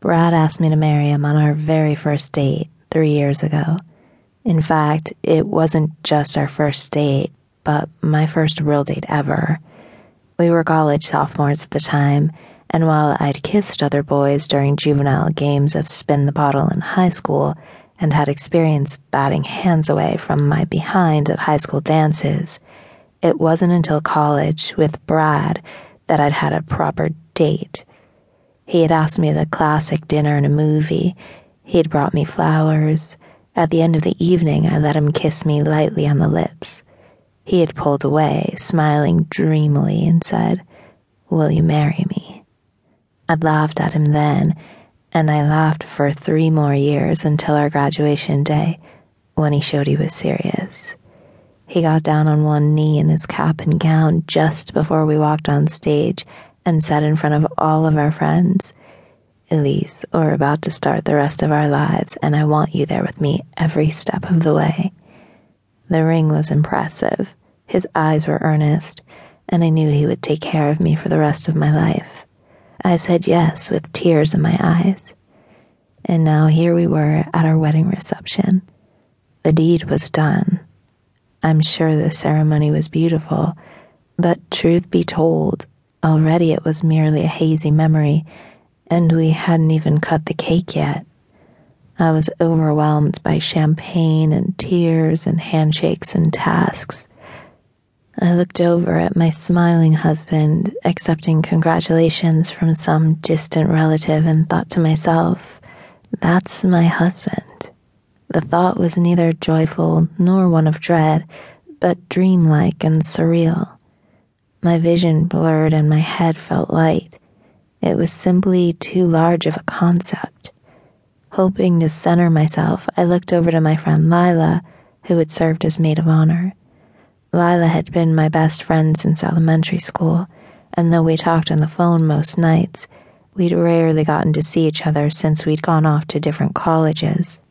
Brad asked me to marry him on our very first date 3 years ago. In fact, it wasn't just our first date, but my first real date ever. We were college sophomores at the time, and while I'd kissed other boys during juvenile games of spin the bottle in high school and had experience batting hands away from my behind at high school dances, it wasn't until college with Brad that I'd had a proper date. He had asked me the classic dinner and a movie. He'd brought me flowers. At the end of the evening, I let him kiss me lightly on the lips. He had pulled away, smiling dreamily, and said, "Will you marry me?" I laughed at him then, and I laughed for 3 more years until our graduation day, when he showed he was serious. He got down on one knee in his cap and gown just before we walked on stage and said in front of all of our friends, "Elise, we're about to start the rest of our lives, and I want you there with me every step of the way." The ring was impressive, his eyes were earnest, and I knew he would take care of me for the rest of my life. I said yes with tears in my eyes. And now here we were at our wedding reception. The deed was done. I'm sure the ceremony was beautiful, but truth be told, already it was merely a hazy memory, and we hadn't even cut the cake yet. I was overwhelmed by champagne and tears and handshakes and tasks. I looked over at my smiling husband, accepting congratulations from some distant relative, and thought to myself, "That's my husband." The thought was neither joyful nor one of dread, but dreamlike and surreal. My vision blurred and my head felt light. It was simply too large of a concept. Hoping to center myself, I looked over to my friend Lila, who had served as maid of honor. Lila had been my best friend since elementary school, and though we talked on the phone most nights, we'd rarely gotten to see each other since we'd gone off to different colleges.